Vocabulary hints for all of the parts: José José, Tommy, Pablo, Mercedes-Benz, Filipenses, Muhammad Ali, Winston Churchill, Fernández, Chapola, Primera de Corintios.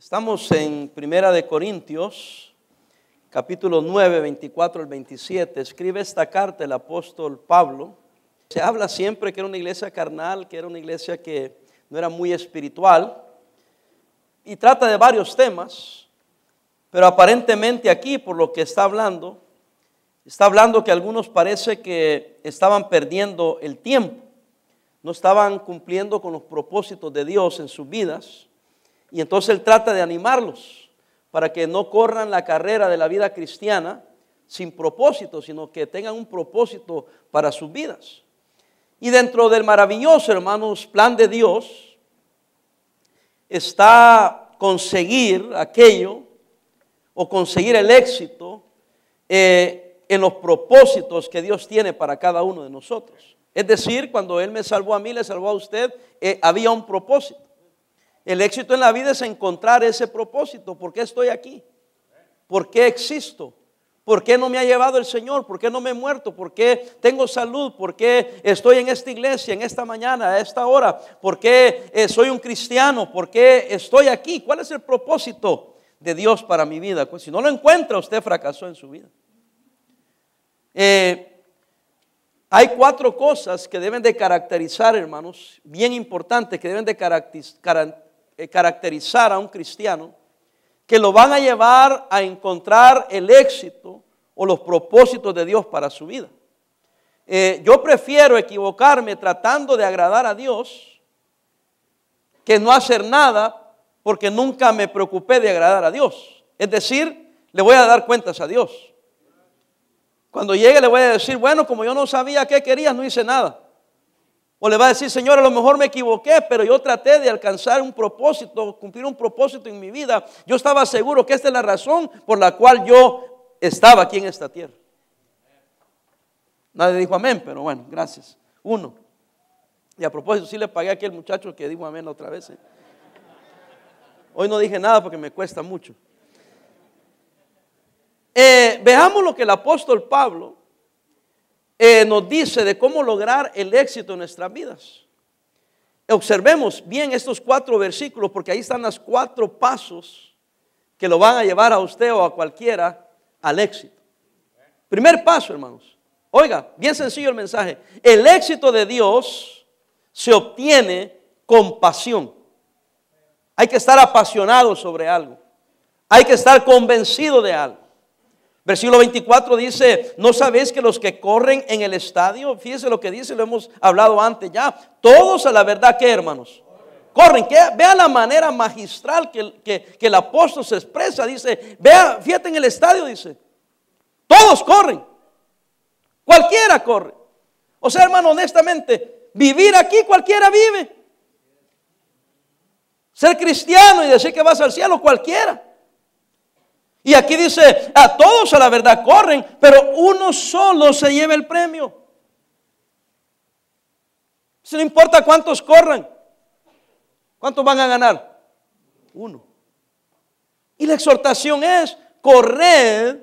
Estamos en Primera de Corintios, capítulo 9, 24 al 27. Escribe esta carta el apóstol Pablo. Se habla siempre que era una iglesia carnal, que era una iglesia que no era muy espiritual. Y trata de varios temas, pero aparentemente aquí, por lo que está hablando que algunos parece que estaban perdiendo el tiempo. No estaban cumpliendo con los propósitos de Dios en sus vidas. Y entonces él trata de animarlos para que no corran la carrera de la vida cristiana sin propósito, sino que tengan un propósito para sus vidas. Y dentro del maravilloso, hermanos, plan de Dios está conseguir aquello o conseguir el éxito en los propósitos que Dios tiene para cada uno de nosotros. Es decir, cuando Él me salvó a mí, le salvó a usted, había un propósito. El éxito en la vida es encontrar ese propósito. ¿Por qué estoy aquí? ¿Por qué existo? ¿Por qué no me ha llevado el Señor? ¿Por qué no me he muerto? ¿Por qué tengo salud? ¿Por qué estoy en esta iglesia, en esta mañana, a esta hora? ¿Por qué soy un cristiano? ¿Por qué estoy aquí? ¿Cuál es el propósito de Dios para mi vida? Pues si no lo encuentra, usted fracasó en su vida. Hay cuatro cosas que deben de caracterizar, hermanos, bien importantes, que deben de caracterizar a un cristiano, que lo van a llevar a encontrar el éxito o los propósitos de Dios para su vida. Yo prefiero equivocarme tratando de agradar a Dios que no hacer nada porque nunca me preocupé de agradar a Dios. Es decir, le voy a dar cuentas a Dios. Cuando llegue le voy a decir, bueno, como yo no sabía qué querías, no hice nada. O le va a decir, Señor, a lo mejor me equivoqué, pero yo traté de alcanzar un propósito, cumplir un propósito en mi vida. Yo estaba seguro que esta es la razón por la cual yo estaba aquí en esta tierra. Nadie dijo amén, pero bueno, gracias. Uno. Y a propósito, sí le pagué a aquel muchacho que dijo amén la otra vez. Hoy no dije nada porque me cuesta mucho. Veamos lo que el apóstol Pablo nos dice de cómo lograr el éxito en nuestras vidas. Observemos bien estos cuatro versículos, porque ahí están los cuatro pasos que lo van a llevar a usted o a cualquiera al éxito. Primer paso, hermanos. Oiga, bien sencillo el mensaje. El éxito de Dios se obtiene con pasión. Hay que estar apasionado sobre algo. Hay que estar convencido de algo. Versículo 24 dice, ¿no sabéis que los que corren en el estadio? Fíjese lo que dice, lo hemos hablado antes ya. Todos a la verdad, ¿qué, hermanos? Corren. Que vea la manera magistral que el apóstol se expresa. Dice, vea, fíjate en el estadio, dice. Todos corren. Cualquiera corre. O sea, hermano, honestamente, vivir aquí cualquiera vive. Ser cristiano y decir que vas al cielo, cualquiera. Y aquí dice, a todos a la verdad corren, pero uno solo se lleva el premio. Si no importa cuántos corran, ¿cuántos van a ganar? Uno. Y la exhortación es, corred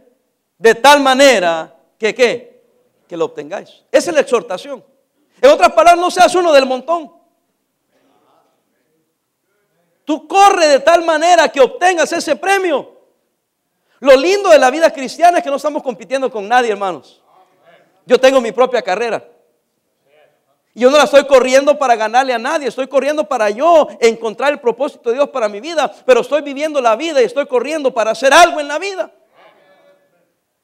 de tal manera que, ¿qué? Que lo obtengáis. Esa es la exhortación. En otras palabras, no seas uno del montón. Tú corre de tal manera que obtengas ese premio. Lo lindo de la vida cristiana es que no estamos compitiendo con nadie, hermanos. Yo tengo mi propia carrera. Y yo no la estoy corriendo para ganarle a nadie. Estoy corriendo para yo encontrar el propósito de Dios para mi vida. Pero estoy viviendo la vida y estoy corriendo para hacer algo en la vida.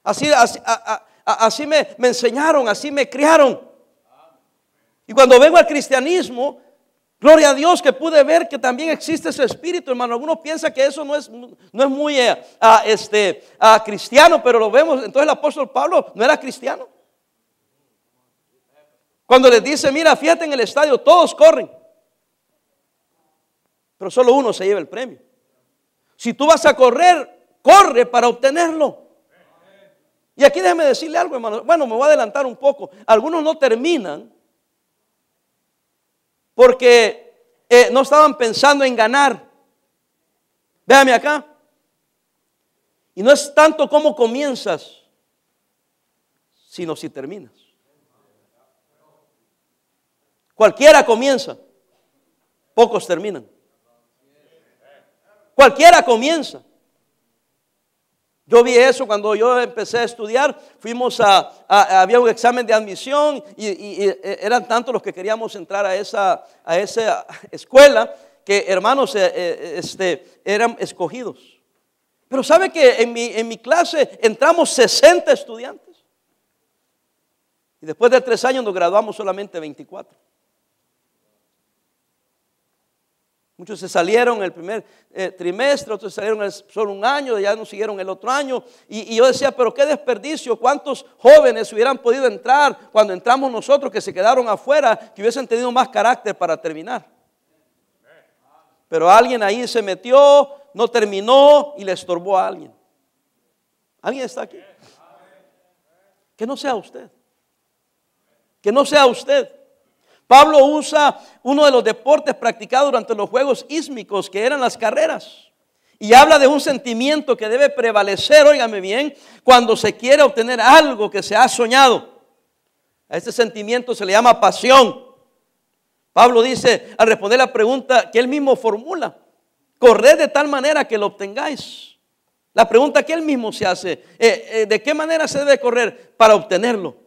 Así me enseñaron, así me criaron. Y cuando vengo al cristianismo... Gloria a Dios que pude ver que también existe ese espíritu, hermano. Algunos piensan que eso no es muy cristiano, pero lo vemos. Entonces el apóstol Pablo no era cristiano. Cuando les dice, mira, fíjate en el estadio, todos corren. Pero solo uno se lleva el premio. Si tú vas a correr, corre para obtenerlo. Y aquí déjeme decirle algo, hermano. Bueno, me voy a adelantar un poco. Algunos no terminan. Porque no estaban pensando en ganar. Véame acá. Y no es tanto cómo comienzas, sino si terminas. Cualquiera comienza, pocos terminan. Cualquiera comienza. Yo vi eso cuando yo empecé a estudiar. Fuimos había un examen de admisión y eran tantos los que queríamos entrar a esa escuela que, hermanos, eran escogidos. Pero ¿sabe que en mi clase entramos 60 estudiantes? Y después de 3 años nos graduamos solamente 24. Muchos se salieron el primer trimestre, otros se salieron solo un año, ya no siguieron el otro año. Y yo decía, pero qué desperdicio, cuántos jóvenes hubieran podido entrar cuando entramos nosotros, que se quedaron afuera, que hubiesen tenido más carácter para terminar. Pero alguien ahí se metió, no terminó y le estorbó a alguien. ¿Alguien está aquí? Que no sea usted. Que no sea usted. Pablo usa uno de los deportes practicados durante los juegos ísmicos, que eran las carreras. Y habla de un sentimiento que debe prevalecer, óigame bien, cuando se quiere obtener algo que se ha soñado. A este sentimiento se le llama pasión. Pablo dice, al responder la pregunta que él mismo formula, corred de tal manera que lo obtengáis. La pregunta que él mismo se hace, ¿de qué manera se debe correr para obtenerlo?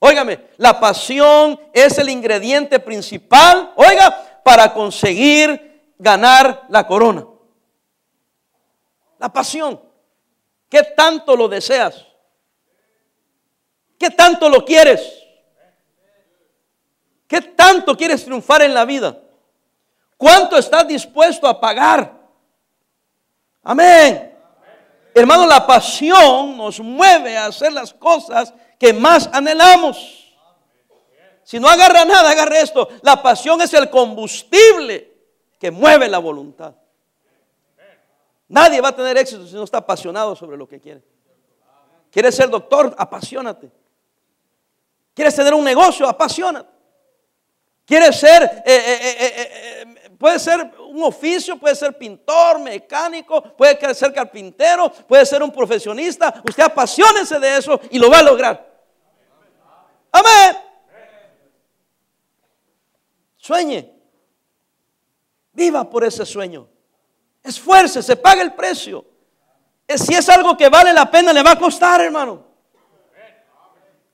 Óigame, la pasión es el ingrediente principal, oiga, para conseguir ganar la corona. La pasión. ¿Qué tanto lo deseas? ¿Qué tanto lo quieres? ¿Qué tanto quieres triunfar en la vida? ¿Cuánto estás dispuesto a pagar? Amén. Hermano, la pasión nos mueve a hacer las cosas que más anhelamos. Si no agarra nada, agarra esto. La pasión es el combustible que mueve la voluntad. Nadie va a tener éxito si no está apasionado sobre lo que quiere. ¿Quieres ser doctor? Apasionate. ¿Quieres tener un negocio? Apasionate. ¿Quieres ser, puede ser un oficio, puede ser pintor, mecánico, puede ser carpintero, puede ser un profesionista? Usted apasionese de eso y lo va a lograr. Amén. Sueñe. Viva por ese sueño. Esfuércese, pague el precio. Si es algo que vale la pena, le va a costar, hermano.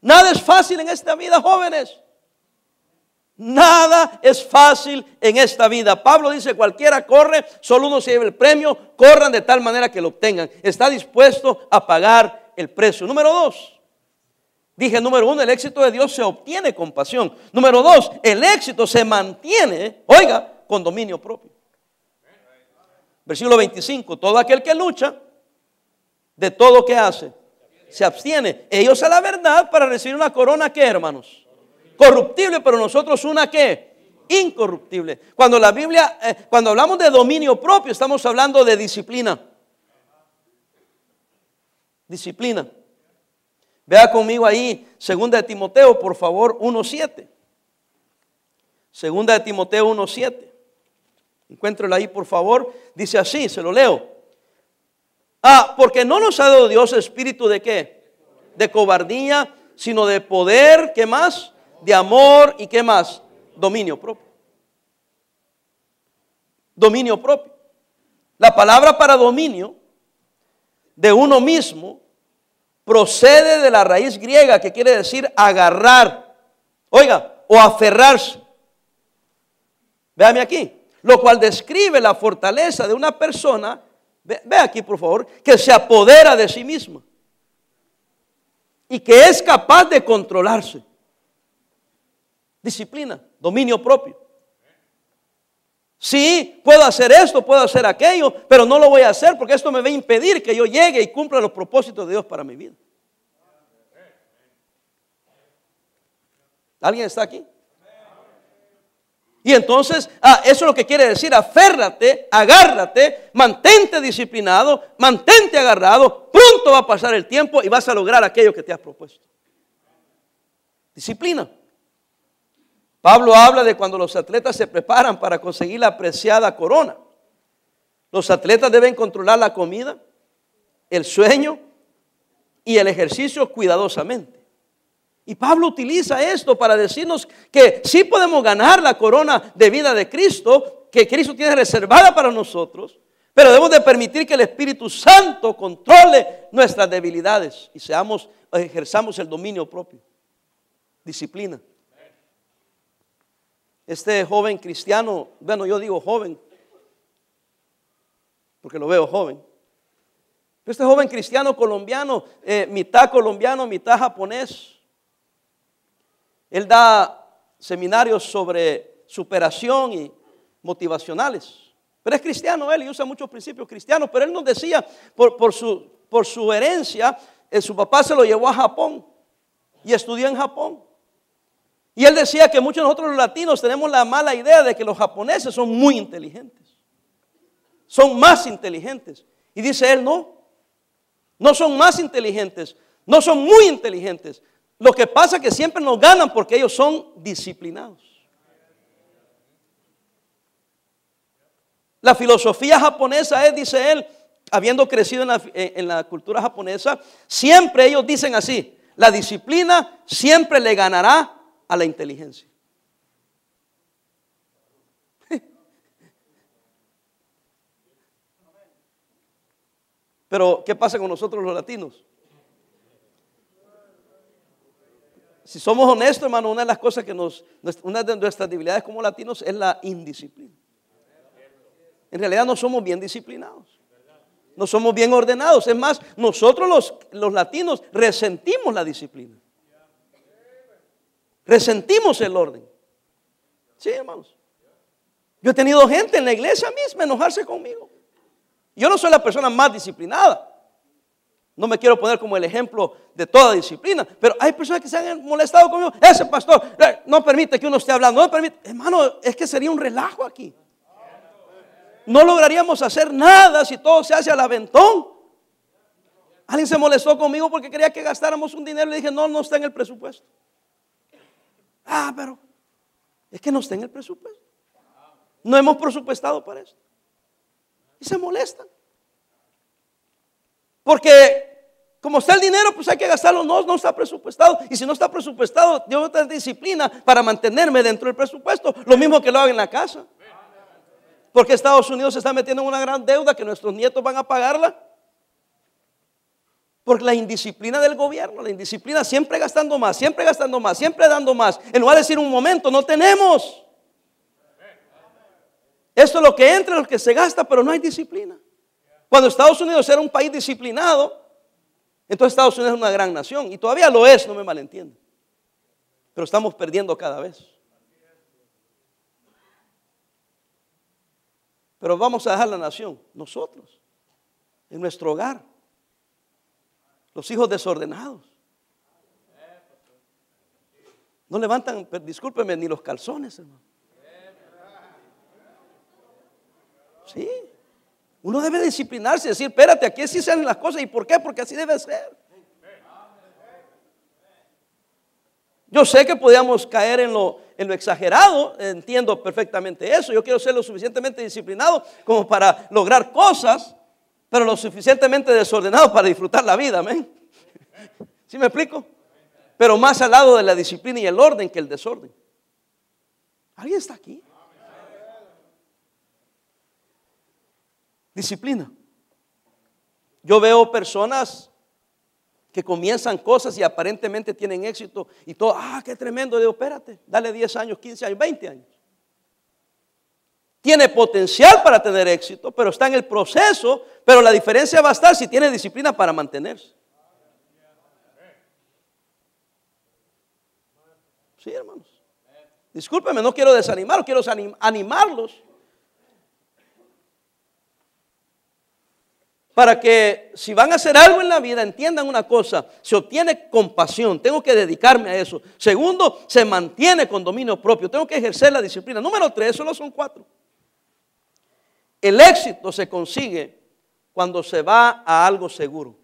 Nada es fácil en esta vida, jóvenes. Nada es fácil en esta vida. Pablo dice, cualquiera corre, solo uno se lleva el premio. Corran de tal manera que lo obtengan. Está dispuesto a pagar el precio. Número 2, dije, número 1, el éxito de Dios se obtiene con pasión. Número 2, el éxito se mantiene, oiga, con dominio propio. Versículo 25, todo aquel que lucha, de todo que hace, se abstiene. Ellos a la verdad para recibir una corona que, hermanos, corruptible, pero nosotros una que incorruptible. Cuando la Biblia, cuando hablamos de dominio propio, estamos hablando de disciplina. Disciplina. Vea conmigo ahí, 2 de Timoteo, por favor, 1:7. 2 de Timoteo 1:7. Encuéntrelo ahí, por favor. Dice así, se lo leo. Porque no nos ha dado Dios espíritu de ¿qué? De cobardía, sino de poder, ¿qué más? De amor y ¿qué más? Dominio propio. Dominio propio. La palabra para dominio de uno mismo procede de la raíz griega que quiere decir agarrar, oiga, o aferrarse. Véame aquí, lo cual describe la fortaleza de una persona, ve aquí por favor, que se apodera de sí misma y que es capaz de controlarse. Disciplina, dominio propio. Sí, puedo hacer esto, puedo hacer aquello, pero no lo voy a hacer porque esto me va a impedir que yo llegue y cumpla los propósitos de Dios para mi vida. ¿Alguien está aquí? Y entonces, eso es lo que quiere decir, aférrate, agárrate, mantente disciplinado, mantente agarrado, pronto va a pasar el tiempo y vas a lograr aquello que te has propuesto. Disciplina. Pablo habla de cuando los atletas se preparan para conseguir la preciada corona. Los atletas deben controlar la comida, el sueño y el ejercicio cuidadosamente. Y Pablo utiliza esto para decirnos que sí podemos ganar la corona de vida de Cristo, que Cristo tiene reservada para nosotros, Pero debemos de permitir que el Espíritu Santo controle nuestras debilidades y ejerzamos el dominio propio. Disciplina. Este joven cristiano, bueno, yo digo joven porque lo veo joven. Este joven cristiano colombiano, mitad colombiano, mitad japonés, él da seminarios sobre superación y motivacionales. Pero es cristiano él y usa muchos principios cristianos. Pero él nos decía, por su herencia, su papá se lo llevó a Japón y estudió en Japón. Y él decía que muchos de nosotros los latinos tenemos la mala idea de que los japoneses son muy inteligentes. Son más inteligentes. Y dice él, no son más inteligentes, no son muy inteligentes. Lo que pasa es que siempre nos ganan porque ellos son disciplinados. La filosofía japonesa es, dice él, habiendo crecido en la cultura japonesa, siempre ellos dicen así: la disciplina siempre le ganará a la inteligencia. Pero, ¿qué pasa con nosotros los latinos? Si somos honestos, hermano, una de las cosas que una de nuestras debilidades como latinos es la indisciplina. En realidad no somos bien disciplinados, no somos bien ordenados. Es más, nosotros los latinos resentimos la disciplina. Resentimos el orden. Sí, hermanos. Yo he tenido gente en la iglesia misma enojarse conmigo. Yo no soy la persona más disciplinada. No me quiero poner como el ejemplo de toda disciplina, pero hay personas que se han molestado conmigo. Ese pastor no permite que uno esté hablando, no permite. Hermano, es que sería un relajo aquí. No lograríamos hacer nada si todo se hace al aventón. Alguien se molestó conmigo porque quería que gastáramos un dinero y le dije, no está en el presupuesto. Ah, pero es que no está en el presupuesto. No hemos presupuestado para esto. Y se molestan. Porque como está el dinero, pues hay que gastarlo, no está presupuestado. Y si no está presupuestado, yo tengo disciplina para mantenerme dentro del presupuesto. Lo mismo que lo hago en la casa. Porque Estados Unidos se está metiendo en una gran deuda que nuestros nietos van a pagarla. Por la indisciplina del gobierno, la indisciplina siempre gastando más, siempre gastando más, siempre dando más. En lugar de decir un momento, no tenemos. Esto es lo que entra, lo que se gasta, pero no hay disciplina. Cuando Estados Unidos era un país disciplinado, entonces Estados Unidos es una gran nación. Y todavía lo es, no me malentiendan. Pero estamos perdiendo cada vez. Pero vamos a dejar la nación, nosotros, en nuestro hogar, los hijos desordenados. No levantan, discúlpenme, ni los calzones, hermano. Sí, uno debe disciplinarse y decir, espérate, aquí sí se hacen las cosas. ¿Y por qué? Porque así debe ser. Yo sé que podíamos caer en lo exagerado, entiendo perfectamente eso. Yo quiero ser lo suficientemente disciplinado como para lograr cosas, pero lo suficientemente desordenado para disfrutar la vida, amén. ¿Sí me explico? Pero más al lado de la disciplina y el orden que el desorden. ¿Alguien está aquí? Disciplina. Yo veo personas que comienzan cosas y aparentemente tienen éxito y todo, qué tremendo. Digo, espérate, dale 10 años, 15 años, 20 años. Tiene potencial para tener éxito, pero está en el proceso, pero la diferencia va a estar si tiene disciplina para mantenerse. Sí, hermanos. Discúlpeme, no quiero desanimarlos, quiero animarlos para que si van a hacer algo en la vida, entiendan una cosa: se obtiene compasión, tengo que dedicarme a eso. Segundo, se mantiene con dominio propio, tengo que ejercer la disciplina. Número 3, solo son 4. El éxito se consigue cuando se va a algo seguro.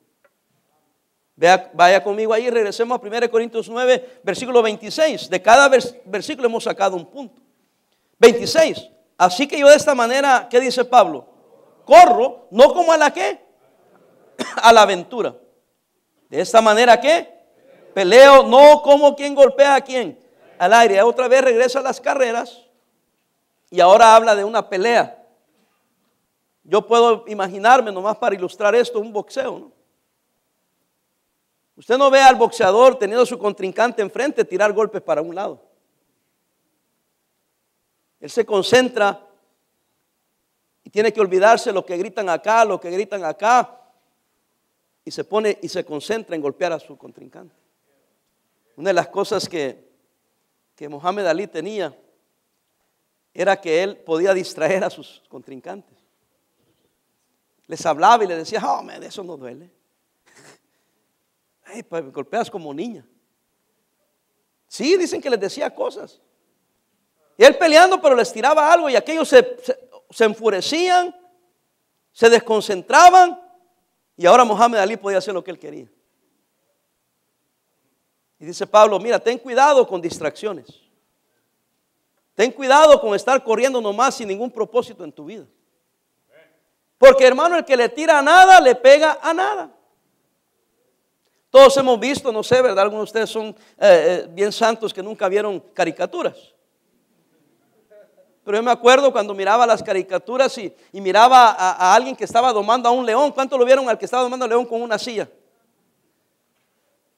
Vaya conmigo ahí, regresemos a 1 Corintios 9, versículo 26. De cada versículo hemos sacado un punto. 26, así que yo de esta manera, ¿qué dice Pablo? Corro, no como a la ¿qué? A la aventura. De esta manera ¿qué? Peleo, no como quien golpea a quien, al aire. Otra vez regresa a las carreras y ahora habla de una pelea. Yo puedo imaginarme, nomás para ilustrar esto, un boxeo, ¿no? Usted no ve al boxeador teniendo a su contrincante enfrente tirar golpes para un lado. Él se concentra y tiene que olvidarse lo que gritan acá, y se pone y se concentra en golpear a su contrincante. Una de las cosas que Muhammad Ali tenía era que él podía distraer a sus contrincantes. Les hablaba y les decía, oh, man, eso no duele. Ay, pues me golpeas como niña. Sí, dicen que les decía cosas. Y él peleando, pero les tiraba algo y aquellos se enfurecían, se desconcentraban, y ahora Muhammad Ali podía hacer lo que él quería. Y dice Pablo, mira, ten cuidado con distracciones. Ten cuidado con estar corriendo nomás sin ningún propósito en tu vida. Porque, hermano, el que le tira a nada, le pega a nada. Todos hemos visto, no sé, ¿verdad? Algunos de ustedes son bien santos que nunca vieron caricaturas. Pero yo me acuerdo cuando miraba las caricaturas y miraba a alguien que estaba domando a un león. ¿Cuánto lo vieron al que estaba domando a un león con una silla?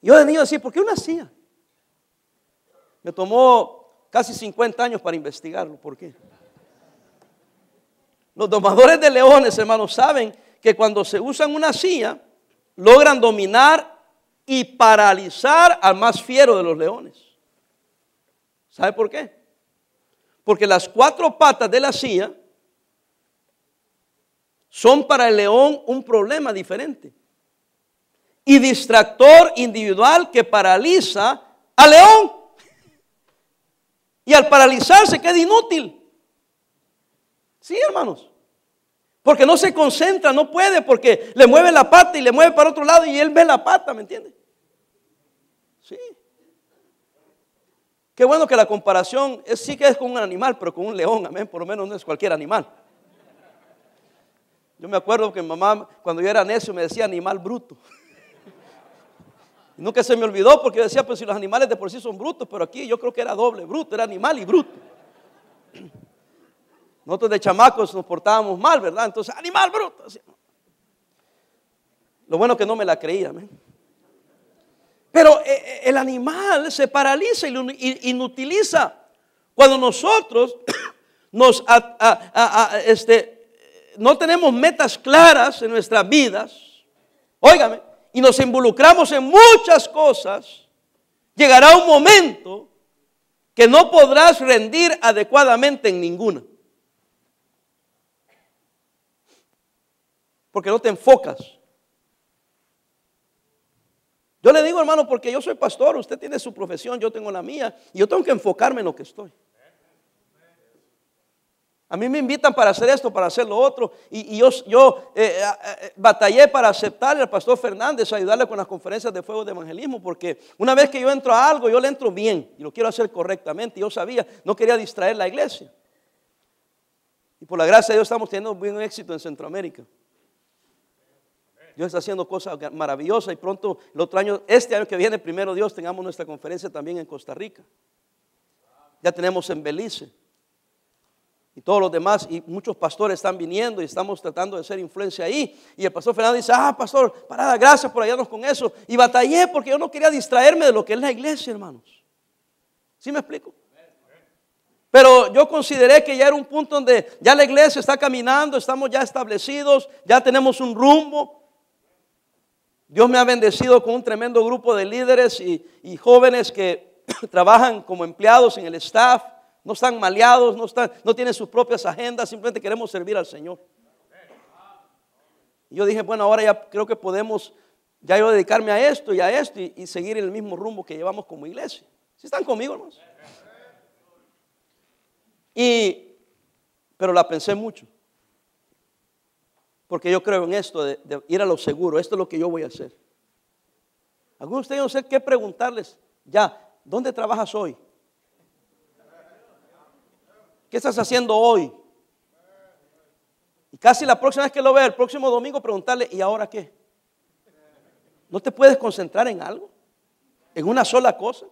Yo de niño decía, ¿por qué una silla? Me tomó casi 50 años para investigarlo. ¿Por qué? Los domadores de leones, hermanos, saben que cuando se usan una silla, logran dominar y paralizar al más fiero de los leones. ¿Sabe por qué? Porque las cuatro patas de la silla son para el león un problema diferente y distractor individual que paraliza al león. Y al paralizarse queda inútil. Sí, hermanos. Porque no se concentra, no puede, porque le mueve la pata y le mueve para otro lado y él ve la pata, ¿me entiende? Sí. Qué bueno que la comparación sí que es con un animal, pero con un león, amén, por lo menos no es cualquier animal. Yo me acuerdo que mi mamá, cuando yo era necio, me decía animal bruto. Y nunca se me olvidó porque yo decía, pues si los animales de por sí son brutos, pero aquí yo creo que era doble bruto, era animal y bruto. Nosotros de chamacos nos portábamos mal, ¿verdad? Entonces, animal bruto. Lo bueno que no me la creía, amén. Pero el animal se paraliza y lo inutiliza. Cuando nosotros no tenemos metas claras en nuestras vidas, óigame, y nos involucramos en muchas cosas, llegará un momento que no podrás rendir adecuadamente en ninguna. Porque no te enfocas. Yo le digo, hermano, porque yo soy pastor, usted tiene su profesión, yo tengo la mía, y yo tengo que enfocarme en lo que estoy. A mí me invitan para hacer esto, para hacer lo otro, y yo batallé para aceptarle al pastor Fernández, ayudarle con las conferencias de fuego de evangelismo, porque una vez que yo entro a algo, yo le entro bien, y lo quiero hacer correctamente, y yo sabía, no quería distraer la iglesia. Y por la gracia de Dios estamos teniendo buen éxito en Centroamérica. Dios está haciendo cosas maravillosas y pronto el otro año, este año que viene, primero Dios, tengamos nuestra conferencia también en Costa Rica. Ya tenemos en Belice y todos los demás, y muchos pastores están viniendo y estamos tratando de hacer influencia ahí. Y el pastor Fernández dice, ah, pastor, parada, gracias por ayudarnos con eso. Y batallé porque yo no quería distraerme de lo que es la iglesia, hermanos. ¿Sí me explico? Pero yo consideré que ya era un punto donde ya la iglesia está caminando, estamos ya establecidos, ya tenemos un rumbo. Dios me ha bendecido con un tremendo grupo de líderes y jóvenes que trabajan como empleados en el staff. No están maleados, no tienen sus propias agendas, simplemente queremos servir al Señor. Y yo dije, bueno, ahora ya creo que podemos, ya yo dedicarme a esto y a esto y seguir el mismo rumbo que llevamos como iglesia. ¿Sí están conmigo, hermanos? Pero la pensé mucho. Porque yo creo en esto de ir a lo seguro. Esto es lo que yo voy a hacer. Algunos de ustedes no sé qué preguntarles. Ya, ¿dónde trabajas hoy? ¿Qué estás haciendo hoy? Y casi la próxima vez que lo vea, el próximo domingo, preguntarle, ¿y ahora qué? ¿No te puedes concentrar en algo? ¿En una sola cosa?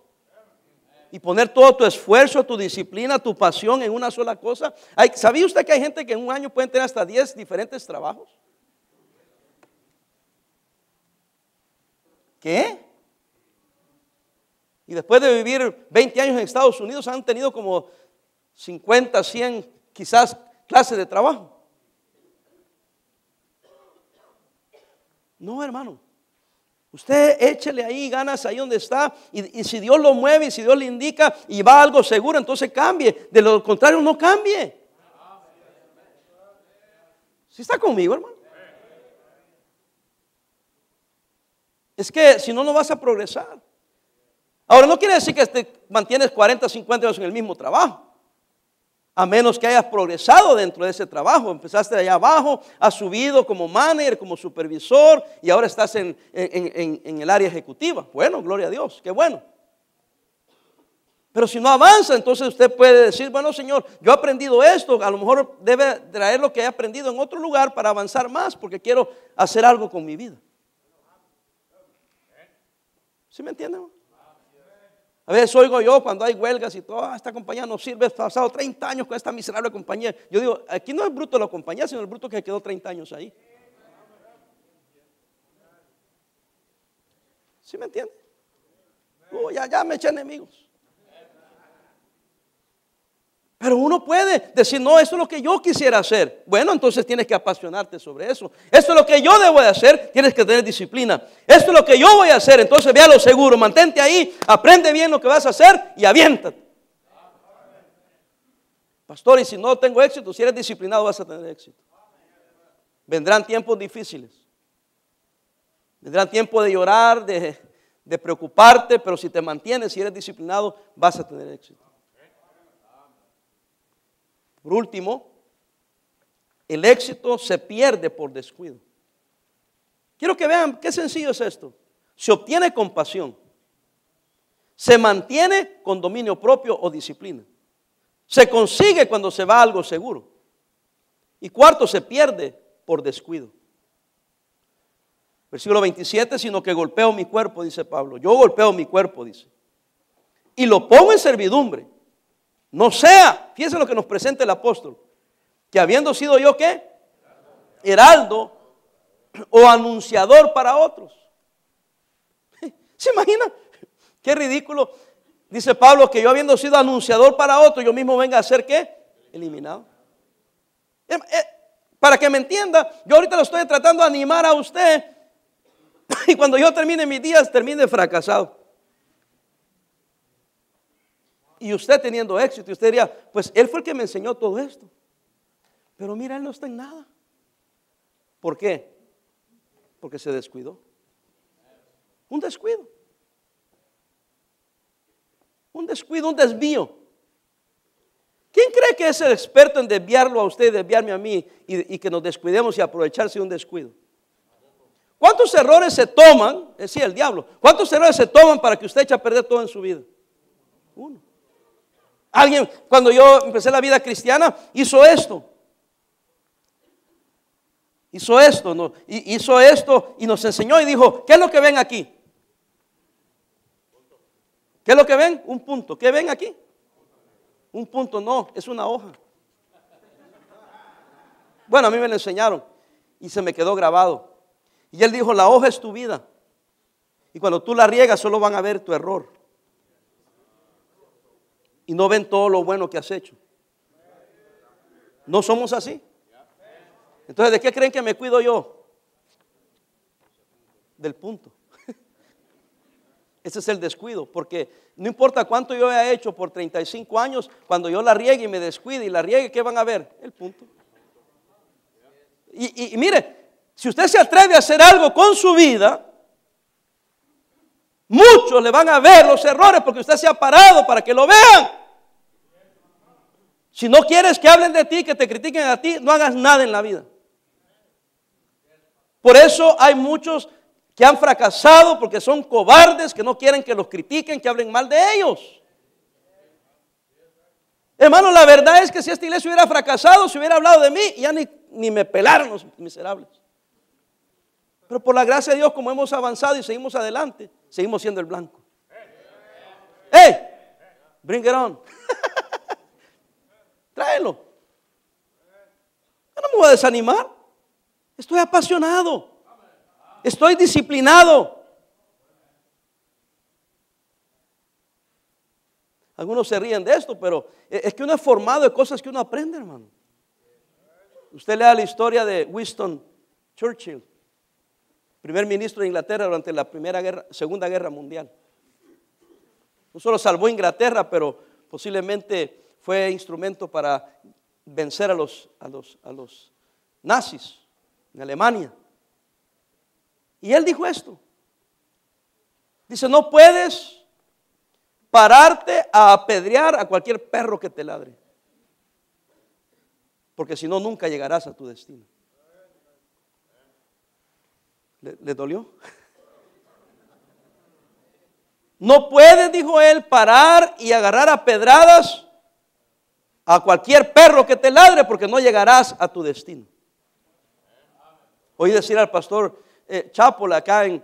y poner todo tu esfuerzo, tu disciplina, tu pasión en una sola cosa. ¿Sabía usted que hay gente que en un año pueden tener hasta 10 diferentes trabajos? ¿Qué? Y después de vivir 20 años en Estados Unidos han tenido como 50, 100 quizás clases de trabajo. No, hermano, usted échele ahí ganas ahí donde está, y si Dios lo mueve y si Dios le indica y va a algo seguro, entonces cambie. De lo contrario, no cambie. ¿Sí está conmigo, hermano? Es que si no, no vas a progresar. Ahora, no quiere decir que te mantienes 40, 50 años en el mismo trabajo, a menos que hayas progresado dentro de ese trabajo. Empezaste allá abajo, has subido como manager, como supervisor, y ahora estás en el área ejecutiva. Bueno, gloria a Dios, qué bueno. Pero si no avanza, entonces usted puede decir, bueno, Señor, yo he aprendido esto, a lo mejor debe traer lo que he aprendido en otro lugar para avanzar más, porque quiero hacer algo con mi vida. ¿Sí me entienden? A veces oigo yo cuando hay huelgas y todo, esta compañía no sirve, he pasado 30 años con esta miserable compañía. Yo digo, aquí no es bruto la compañía, sino el bruto que quedó 30 años ahí. ¿Sí me entiende? Ya me eché enemigos. Pero uno puede decir, no, eso es lo que yo quisiera hacer. Bueno, entonces tienes que apasionarte sobre eso. Eso es lo que yo debo de hacer, tienes que tener disciplina. Esto es lo que yo voy a hacer, entonces ve a lo seguro, mantente ahí, aprende bien lo que vas a hacer y aviéntate. Pastor, y si no tengo éxito, si eres disciplinado vas a tener éxito. Vendrán tiempos difíciles. Vendrán tiempos de llorar, de preocuparte, pero si te mantienes, si eres disciplinado, vas a tener éxito. Por último, el éxito se pierde por descuido. Quiero que vean qué sencillo es esto. Se obtiene con pasión. Se mantiene con dominio propio o disciplina. Se consigue cuando se va a algo seguro. Y cuarto, se pierde por descuido. Versículo 27, sino que golpeo mi cuerpo, dice Pablo. Yo golpeo mi cuerpo, dice. Y lo pongo en servidumbre. No sea, fíjense lo que nos presenta el apóstol, que habiendo sido yo, ¿qué? Heraldo o anunciador para otros. ¿Se imagina? Qué ridículo. Dice Pablo que yo habiendo sido anunciador para otros, yo mismo venga a ser, ¿qué? Eliminado. Para que me entienda, yo ahorita lo estoy tratando de animar a usted, y cuando yo termine mis días, termine fracasado. Y usted teniendo éxito, usted diría, pues él fue el que me enseñó todo esto. Pero mira, él no está en nada. ¿Por qué? Porque se descuidó. Un descuido. Un descuido, un desvío. ¿Quién cree que es el experto en desviarlo a usted, desviarme a mí, y que nos descuidemos y aprovecharse de un descuido? ¿Cuántos errores se toman? Decía el diablo. ¿Cuántos errores se toman para que usted eche a perder todo en su vida? Uno. Alguien, cuando yo empecé la vida cristiana, hizo esto y nos enseñó y dijo, ¿qué es lo que ven aquí? ¿Qué es lo que ven? Un punto. ¿Qué ven aquí? Un punto, no, es una hoja. Bueno, a mí me lo enseñaron y se me quedó grabado. Y él dijo, la hoja es tu vida. Y cuando tú la riegas solo van a ver tu error. Y no ven todo lo bueno que has hecho. No somos así. Entonces, ¿de qué creen que me cuido yo? Del punto. Ese es el descuido. Porque no importa cuánto yo haya hecho por 35 años, cuando yo la riegue y me descuide y la riegue, ¿qué van a ver? El punto. Y mire, si usted se atreve a hacer algo con su vida, muchos le van a ver los errores porque usted se ha parado para que lo vean. Si no quieres que hablen de ti, que te critiquen a ti, no hagas nada en la vida. Por eso hay muchos que han fracasado porque son cobardes, que no quieren que los critiquen, que hablen mal de ellos. Hermano, la verdad es que si esta iglesia hubiera fracasado, si hubiera hablado de mí, ya ni me pelaron los miserables. Pero por la gracia de Dios, como hemos avanzado y seguimos adelante, seguimos siendo el blanco. ¡Ey! Bring it on. Tráelo. Yo no me voy a desanimar. Estoy apasionado. Estoy disciplinado. Algunos se ríen de esto, pero es que uno es formado de cosas que uno aprende, hermano. Usted lea la historia de Winston Churchill, primer ministro de Inglaterra durante la Segunda Guerra Mundial. No solo salvó a Inglaterra, pero posiblemente fue instrumento para vencer a los nazis en Alemania. Y él dijo esto. Dice, no puedes pararte a apedrear a cualquier perro que te ladre, porque si no, nunca llegarás a tu destino. ¿Le dolió? No puedes, dijo él, parar y agarrar a pedradas a cualquier perro que te ladre, porque no llegarás a tu destino. Oí decir al pastor Chapola acá en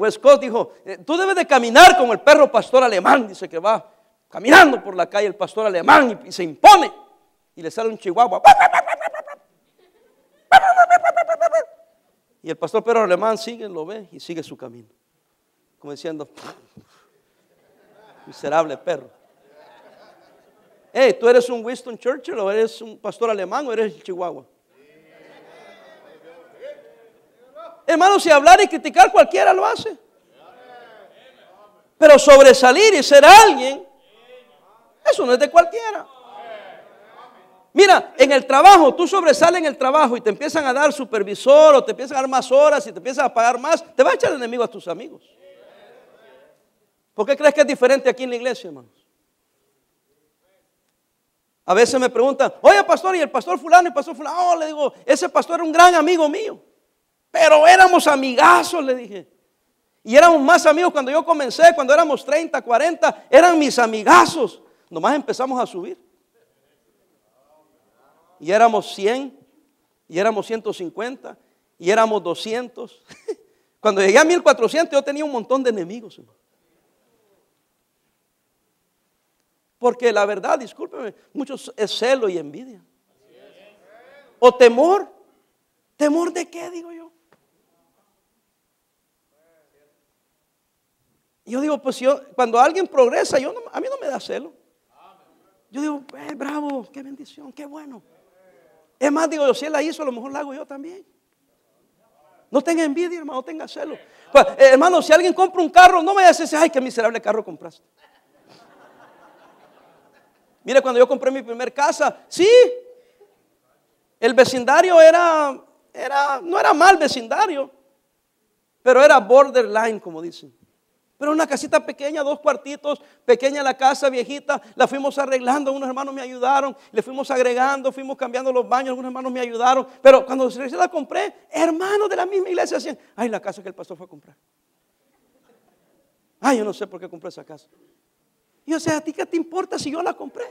West Coast, dijo, tú debes de caminar como el perro pastor alemán. Dice que va caminando por la calle el pastor alemán y se impone, y le sale un chihuahua y el pastor perro alemán sigue, lo ve y sigue su camino, como diciendo, miserable perro. Hey, ¿tú eres un Winston Churchill o eres un pastor alemán o eres el chihuahua? Hermano, si hablar y criticar cualquiera lo hace, pero sobresalir y ser alguien, eso no es de cualquiera. Mira, en el trabajo, tú sobresales en el trabajo y te empiezan a dar supervisor o te empiezan a dar más horas y te empiezan a pagar más, te va a echar el enemigo a tus amigos. ¿Por qué crees que es diferente aquí en la iglesia, hermanos? A veces me preguntan, oye pastor, y el pastor fulano, oh, le digo, ese pastor era un gran amigo mío. Pero éramos amigazos, le dije. Y éramos más amigos cuando yo comencé, cuando éramos 30, 40, eran mis amigazos. Nomás empezamos a subir. Y éramos 100, y éramos 150, y éramos 200. Cuando llegué a 1400 yo tenía un montón de enemigos, hermano. Porque la verdad, discúlpeme, muchos es celo y envidia. O temor. ¿Temor de qué, digo yo? Yo digo, pues yo, cuando alguien progresa, a mí no me da celo. Yo digo, bravo, qué bendición, qué bueno. Es más, digo yo, si él la hizo, a lo mejor la hago yo también. No tenga envidia, hermano, no tenga celo. Pues, hermano, si alguien compra un carro, no me digas, ay, qué miserable carro compraste. Mira, cuando yo compré mi primer casa, sí, el vecindario no era mal vecindario, pero era borderline, como dicen. Pero una casita pequeña, 2 cuartitos, pequeña la casa, viejita, la fuimos arreglando, unos hermanos me ayudaron, le fuimos agregando, fuimos cambiando los baños, algunos hermanos me ayudaron, pero cuando recién la compré, hermanos de la misma iglesia decían, ay, la casa que el pastor fue a comprar. Ay, yo no sé por qué compré esa casa. Y yo decía, ¿a ti qué te importa si yo la compré?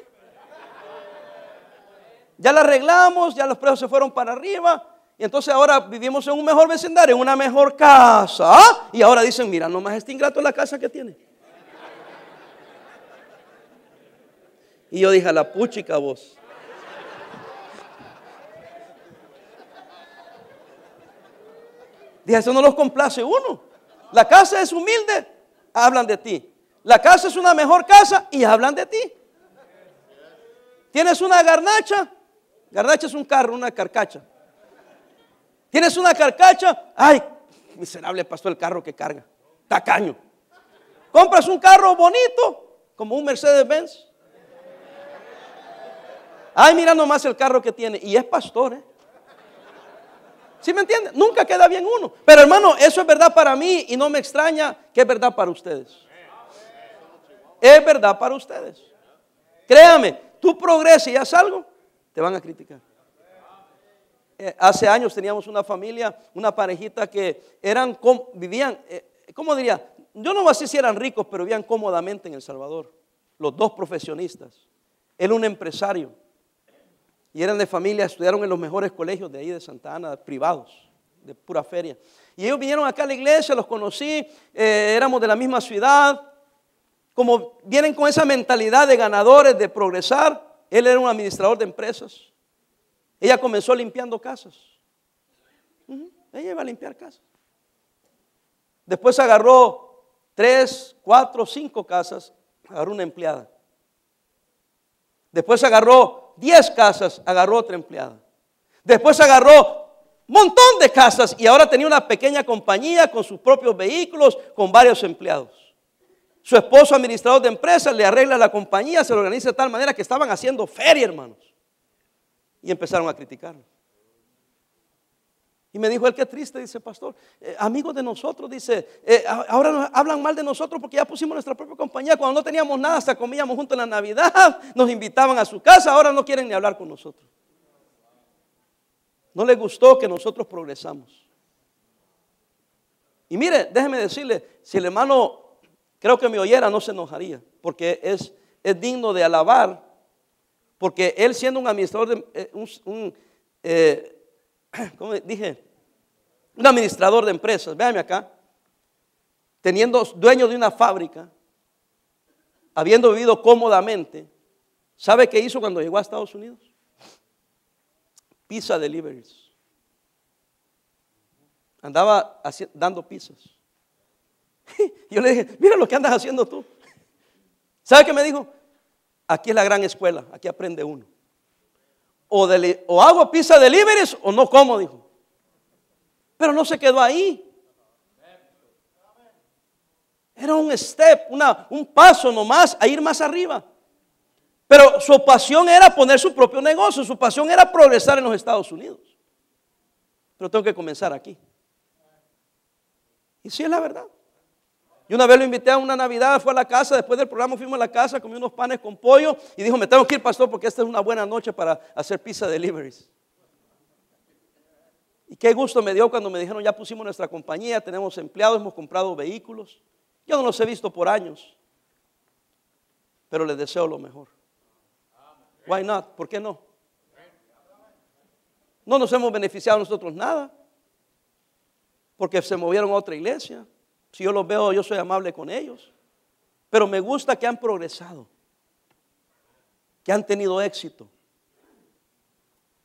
Ya la arreglamos, ya los precios se fueron para arriba. Y entonces ahora vivimos en un mejor vecindario, en una mejor casa. Y ahora dicen, mira, nomás este ingrato es la casa que tiene. Y yo dije, a la puchica vos. Dije, eso no los complace uno. La casa es humilde, hablan de ti. La casa es una mejor casa y hablan de ti. Tienes una garnacha. Garnacha es un carro, una carcacha. Tienes una carcacha, ay, miserable pastor el carro que carga, tacaño. Compras un carro bonito, como un Mercedes-Benz. Ay, mira nomás el carro que tiene, y es pastor, ¿eh? ¿Sí me entiendes? Nunca queda bien uno. Pero hermano, eso es verdad para mí y no me extraña que es verdad para ustedes. Es verdad para ustedes. Créame, tú progresas y haz algo, te van a criticar. Hace años teníamos una familia, una parejita que eran, vivían, ¿cómo diría? Yo no sé si eran ricos, pero vivían cómodamente en El Salvador. Los dos profesionistas, él un empresario, y eran de familia, estudiaron en los mejores colegios de ahí de Santa Ana, privados, de pura feria. Y ellos vinieron acá a la iglesia, los conocí, éramos de la misma ciudad, Como vienen con esa mentalidad de ganadores, de progresar, él era un administrador de empresas. Ella comenzó limpiando casas. Ella iba a limpiar casas. Después agarró 3, 4, 5 casas, agarró una empleada. Después agarró 10 casas, agarró otra empleada. Después agarró un montón de casas y ahora tenía una pequeña compañía con sus propios vehículos, con varios empleados. Su esposo, administrador de empresas, le arregla la compañía, se lo organiza de tal manera que estaban haciendo feria, hermanos. Y empezaron a criticarlo. Y me dijo él, qué triste, dice pastor, amigos de nosotros, dice, ahora nos hablan mal de nosotros porque ya pusimos nuestra propia compañía. Cuando no teníamos nada, hasta comíamos juntos en la Navidad, nos invitaban a su casa, ahora no quieren ni hablar con nosotros. No les gustó que nosotros progresamos. Y mire, déjeme decirle, si el hermano... creo que me oyera, no se enojaría, porque es digno de alabar, porque él siendo un administrador, un administrador de empresas, véanme acá, teniendo dueño de una fábrica, habiendo vivido cómodamente, ¿sabe qué hizo cuando llegó a Estados Unidos? Pizza deliveries. Andaba dando pizzas. Yo le dije, mira lo que andas haciendo tú. ¿Sabe qué me dijo? Aquí es la gran escuela, aquí aprende uno. O hago pizza deliveries o no como, dijo. Pero no se quedó ahí. Era un step, un paso nomás a ir más arriba. Pero su pasión era poner su propio negocio, su pasión era progresar en los Estados Unidos. Pero tengo que comenzar aquí. Y sí es la verdad. Y una vez lo invité a una Navidad, fue a la casa, después del programa fuimos a la casa, comí unos panes con pollo y dijo, me tengo que ir, pastor, porque esta es una buena noche para hacer pizza deliveries. Y qué gusto me dio cuando me dijeron, ya pusimos nuestra compañía, tenemos empleados, hemos comprado vehículos. Yo no los he visto por años, pero les deseo lo mejor. Why not? ¿Por qué no? No nos hemos beneficiado nosotros nada, porque se movieron a otra iglesia. Si yo los veo, yo soy amable con ellos. Pero me gusta que han progresado, que han tenido éxito.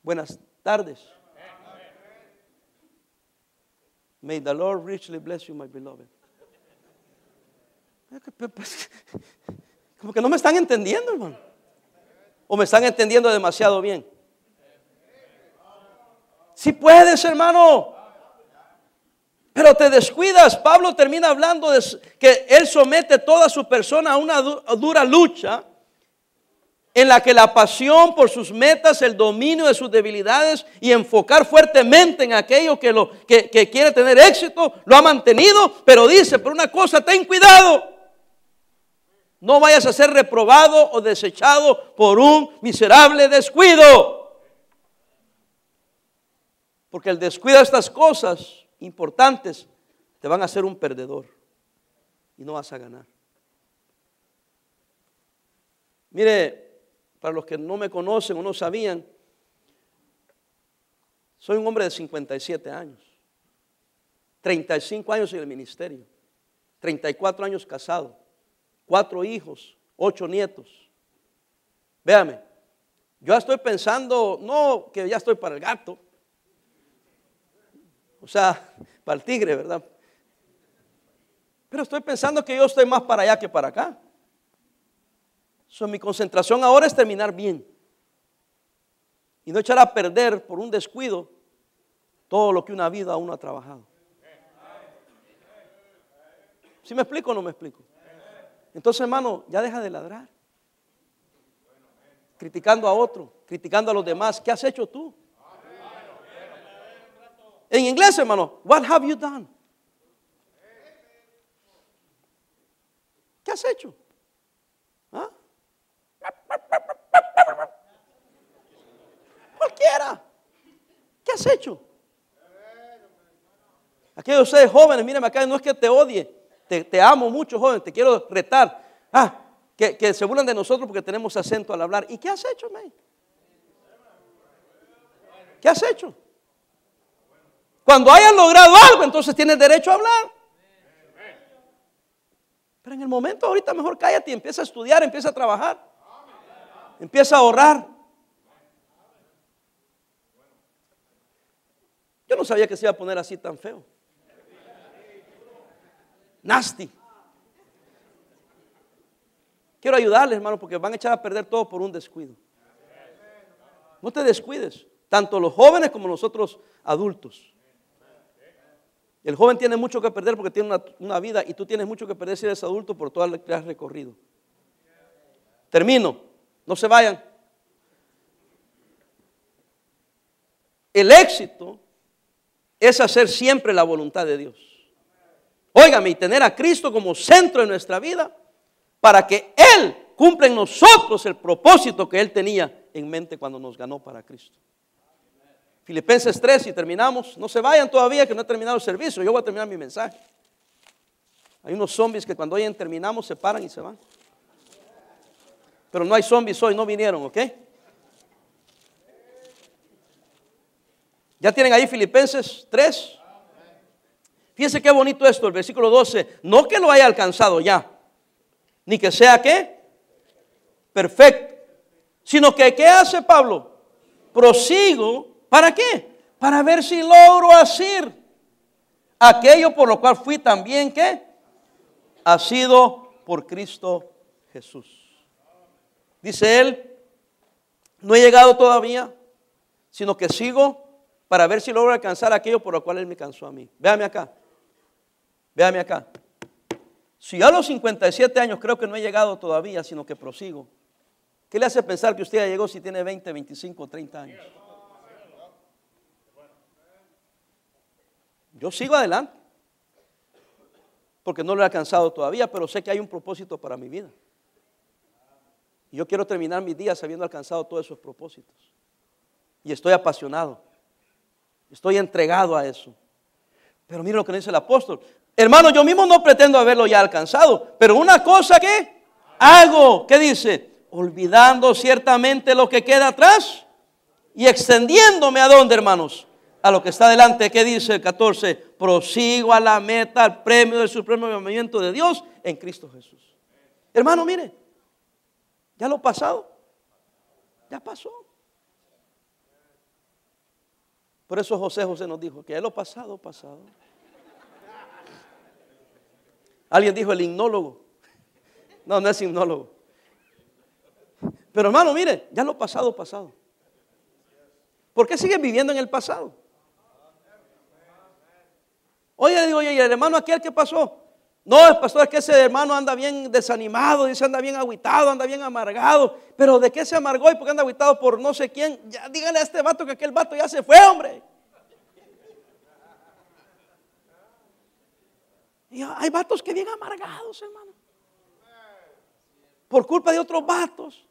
Buenas tardes. May the Lord richly bless you, my beloved. Como que no me están entendiendo, hermano. O me están entendiendo demasiado bien. Si puedes, hermano. Pero te descuidas. Pablo termina hablando de que él somete toda su persona a una dura lucha en la que la pasión por sus metas, el dominio de sus debilidades y enfocar fuertemente en aquello que quiere tener éxito, lo ha mantenido, pero dice, por una cosa, ten cuidado. No vayas a ser reprobado o desechado por un miserable descuido. Porque el descuido de estas cosas importantes te van a hacer un perdedor y no vas a ganar. Mire, para los que no me conocen o no sabían, soy un hombre de 57 años, 35 años en el ministerio, 34 años casado, 4 hijos, 8 nietos. Véame, yo ya estoy pensando, no que ya estoy para el gato, o sea, para el tigre, ¿verdad? Pero estoy pensando que yo estoy más para allá que para acá. So, mi concentración ahora es terminar bien. Y no echar a perder por un descuido todo lo que una vida uno ha trabajado. ¿Sí me explico o no me explico? Entonces, hermano, ya deja de ladrar. Criticando a otro, criticando a los demás. ¿Qué has hecho tú? En inglés, hermano, what have you done? ¿Qué has hecho? ¿Ah? Cualquiera. ¿Qué has hecho? Aquellos de ustedes jóvenes, mírenme acá, no es que te odie, te amo mucho, joven, te quiero retar. Que se burlan de nosotros porque tenemos acento al hablar. ¿Y qué has hecho, man? ¿Qué has hecho? Cuando hayan logrado algo, entonces tienes derecho a hablar. Pero en el momento, ahorita mejor cállate y empieza a estudiar, empieza a trabajar, empieza a ahorrar. Yo no sabía que se iba a poner así tan feo. Nasty. Quiero ayudarles, hermano, porque van a echar a perder todo por un descuido. No te descuides, tanto los jóvenes como nosotros adultos. El joven tiene mucho que perder porque tiene una vida, y tú tienes mucho que perder si eres adulto por todo lo que has recorrido. Termino, no se vayan. El éxito es hacer siempre la voluntad de Dios. Óigame, y tener a Cristo como centro de nuestra vida para que Él cumpla en nosotros el propósito que Él tenía en mente cuando nos ganó para Cristo. Filipenses 3, y terminamos. No se vayan todavía, que no he terminado el servicio. Yo voy a terminar mi mensaje. Hay unos zombies que cuando oyen terminamos se paran y se van. Pero no hay zombies hoy, no vinieron, ¿ok? ¿Ya tienen ahí Filipenses 3? Fíjense qué bonito esto, el versículo 12. No que lo haya alcanzado ya, ni que sea ¿qué? Perfecto. Sino que ¿qué hace Pablo? Prosigo. ¿Para qué? Para ver si logro hacer aquello por lo cual fui también, ¿qué? Asido por Cristo Jesús. Dice él, no he llegado todavía, sino que sigo para ver si logro alcanzar aquello por lo cual Él me cansó a mí. Véame acá, véame acá. Si a los 57 años creo que no he llegado todavía, sino que prosigo, ¿qué le hace pensar que usted ya llegó si tiene 20, 25, 30 años? Yo sigo adelante, porque no lo he alcanzado todavía, pero sé que hay un propósito para mi vida. Y yo quiero terminar mis días habiendo alcanzado todos esos propósitos. Y estoy apasionado, estoy entregado a eso. Pero mire lo que dice el apóstol. Hermano, yo mismo no pretendo haberlo ya alcanzado, pero una cosa que hago, ¿qué dice? Olvidando ciertamente lo que queda atrás y extendiéndome a dónde, hermanos. A lo que está delante, ¿qué dice el 14? Prosigo a la meta, al premio del supremo llamamiento de Dios en Cristo Jesús. Hermano, mire, ya lo pasado, ya pasó. Por eso José José nos dijo que ya lo pasado, pasado. Alguien dijo el himnólogo. No, no es himnólogo. Pero hermano, mire, ya lo pasado, pasado. ¿Por qué sigues viviendo en el pasado? Oye, digo, oye, ¿y el hermano aquel qué pasó? No, el pastor, es que ese hermano anda bien desanimado, dice, anda bien agüitado, anda bien amargado. Pero ¿de qué se amargó y por qué anda agüitado por no sé quién? Ya, dígale a este vato que aquel vato ya se fue, hombre. Y hay vatos que bien amargados, hermano, por culpa de otros vatos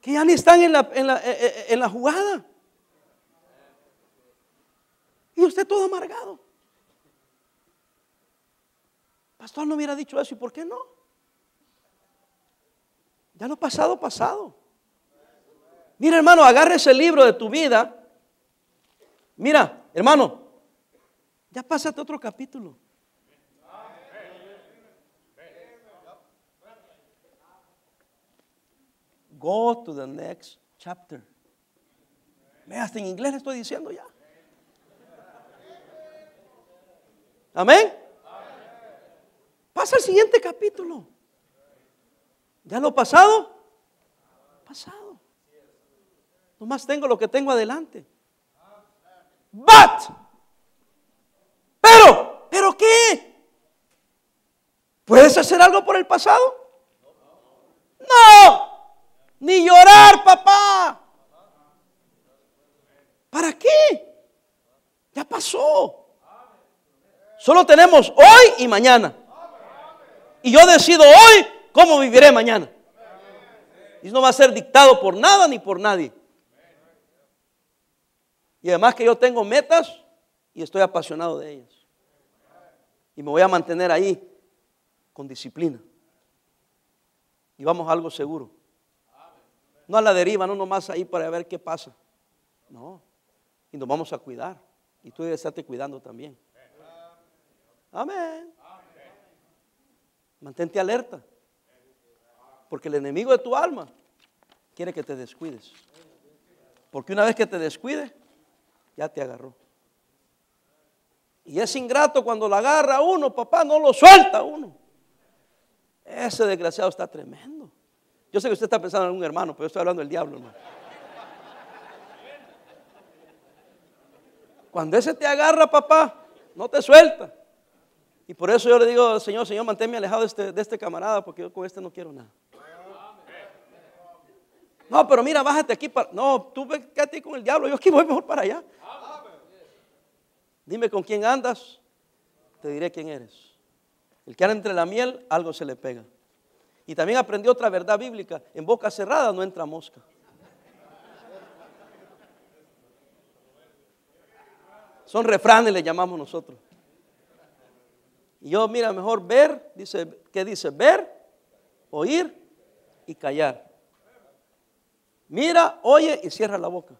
que ya ni están en la jugada. Y usted todo amargado. Pastor, no hubiera dicho eso. ¿Y por qué no? Ya lo pasado, pasado. Mira, hermano, agarra ese libro de tu vida. Mira, hermano, ya pásate otro capítulo. Go to the next chapter. Hasta en inglés le estoy diciendo ya. Amén. Pasa al siguiente capítulo. Ya lo pasado, pasado. Nomás tengo lo que tengo adelante. Pero ¿qué? ¿Puedes hacer algo por el pasado? No, ni llorar, papá. ¿Para qué? Ya pasó. Solo tenemos hoy y mañana. Y yo decido hoy cómo viviré mañana. Y no va a ser dictado por nada ni por nadie. Y además que yo tengo metas y estoy apasionado de ellas. Y me voy a mantener ahí con disciplina. Y vamos a algo seguro. No a la deriva, no nomás ahí para ver qué pasa. No. Y nos vamos a cuidar. Y tú debes estarte cuidando también. Amén. Mantente alerta, porque el enemigo de tu alma quiere que te descuides, porque una vez que te descuide, ya te agarró. Y es ingrato cuando la agarra a uno, papá, no lo suelta a uno. Ese desgraciado está tremendo. Yo sé que usted está pensando en algún hermano, pero yo estoy hablando del diablo, hermano. Cuando ese te agarra, papá, no te suelta. Y por eso yo le digo, Señor, Señor, manténme alejado de este camarada, porque yo con este no quiero nada. No, pero mira, bájate aquí. No, tú ven, quédate con el diablo, yo aquí voy mejor para allá. Dime con quién andas, te diré quién eres. El que anda entre la miel, algo se le pega. Y también aprendí otra verdad bíblica: en boca cerrada no entra mosca. Son refranes, le llamamos nosotros. Y yo, mira, mejor ver, dice, ¿qué dice? Ver, oír y callar. Mira, oye y cierra la boca.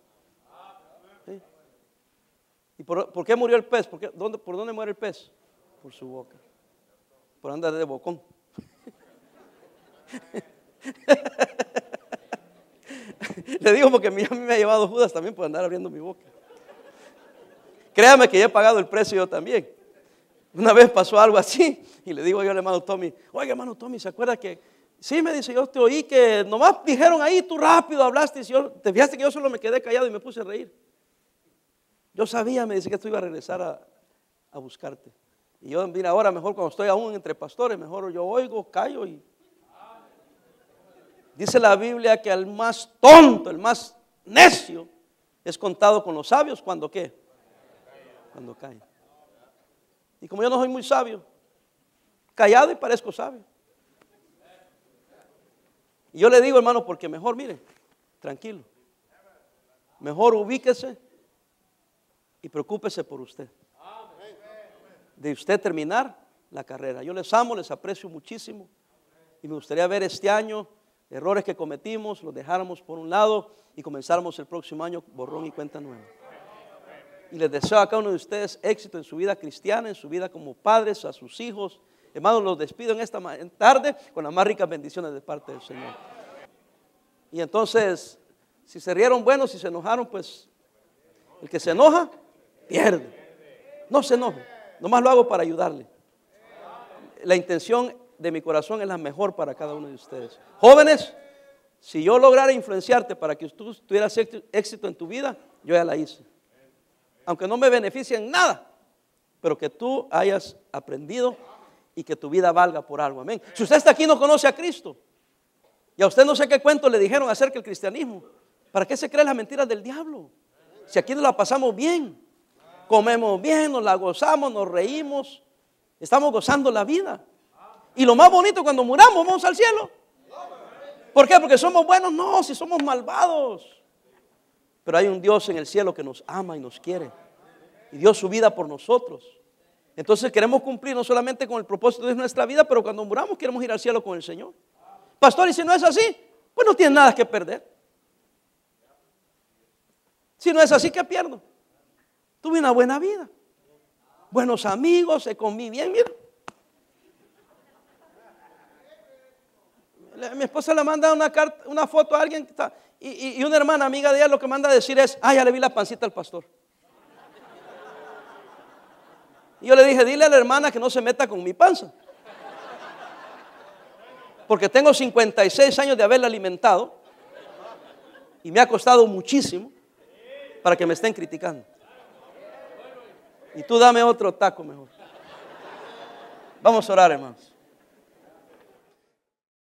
¿Sí? ¿Y por qué murió el pez? ¿Por dónde muere el pez? Por su boca. Por andar de bocón. Le digo porque a mí me ha llevado Judas también por andar abriendo mi boca. Créame que ya he pagado el precio yo también. Una vez pasó algo así y le digo yo al hermano Tommy: oiga, hermano Tommy, ¿se acuerda que...? Sí, me dice, yo te oí que nomás dijeron ahí, tú rápido hablaste, y yo, te fijaste que yo solo me quedé callado y me puse a reír. Yo sabía, me dice, que tú ibas a regresar a buscarte. Y yo, mira, ahora mejor cuando estoy aún entre pastores, mejor yo oigo, callo. Y dice la Biblia que el más tonto, el más necio, es contado con los sabios cuando ¿qué? Cuando calla. Y como yo no soy muy sabio, callado y parezco sabio. Y yo le digo, hermano, porque mejor, mire, tranquilo, mejor ubíquese y preocúpese por usted. De usted terminar la carrera. Yo les amo, les aprecio muchísimo y me gustaría ver este año errores que cometimos, los dejáramos por un lado y comenzáramos el próximo año borrón y cuenta nueva. Y les deseo a cada uno de ustedes éxito en su vida cristiana, en su vida como padres, a sus hijos. Hermanos, los despido en esta tarde con las más ricas bendiciones de parte del Señor. Y entonces, si se rieron, bueno, si se enojaron, pues el que se enoja, pierde. No se enoje, nomás lo hago para ayudarle. La intención de mi corazón es la mejor para cada uno de ustedes. Jóvenes, si yo lograra influenciarte para que tú tuvieras éxito en tu vida, yo ya la hice. Aunque no me beneficie en nada, pero que tú hayas aprendido y que tu vida valga por algo, amén. Si usted está aquí y no conoce a Cristo, y a usted no sé qué cuento le dijeron acerca del cristianismo, ¿para qué se creen las mentiras del diablo? Si aquí nos la pasamos bien, comemos bien, nos la gozamos, nos reímos, estamos gozando la vida. Y lo más bonito, cuando muramos, vamos al cielo. ¿Por qué? Porque somos buenos, no, si somos malvados. Pero hay un Dios en el cielo que nos ama y nos quiere, y dio su vida por nosotros. Entonces queremos cumplir no solamente con el propósito de nuestra vida, pero cuando muramos queremos ir al cielo con el Señor. Pastor, y si no es así, pues no tienes nada que perder. Si no es así, ¿qué pierdo? Tuve una buena vida, buenos amigos, se comí bien, mira. Mi esposa le manda una foto a alguien que está, y una hermana amiga de ella lo que manda a decir es: ah, ya le vi la pancita al pastor. Y yo le dije, dile a la hermana que no se meta con mi panza, porque tengo 56 años de haberla alimentado y me ha costado muchísimo para que me estén criticando. Y tú dame otro taco mejor. Vamos a orar, hermanos.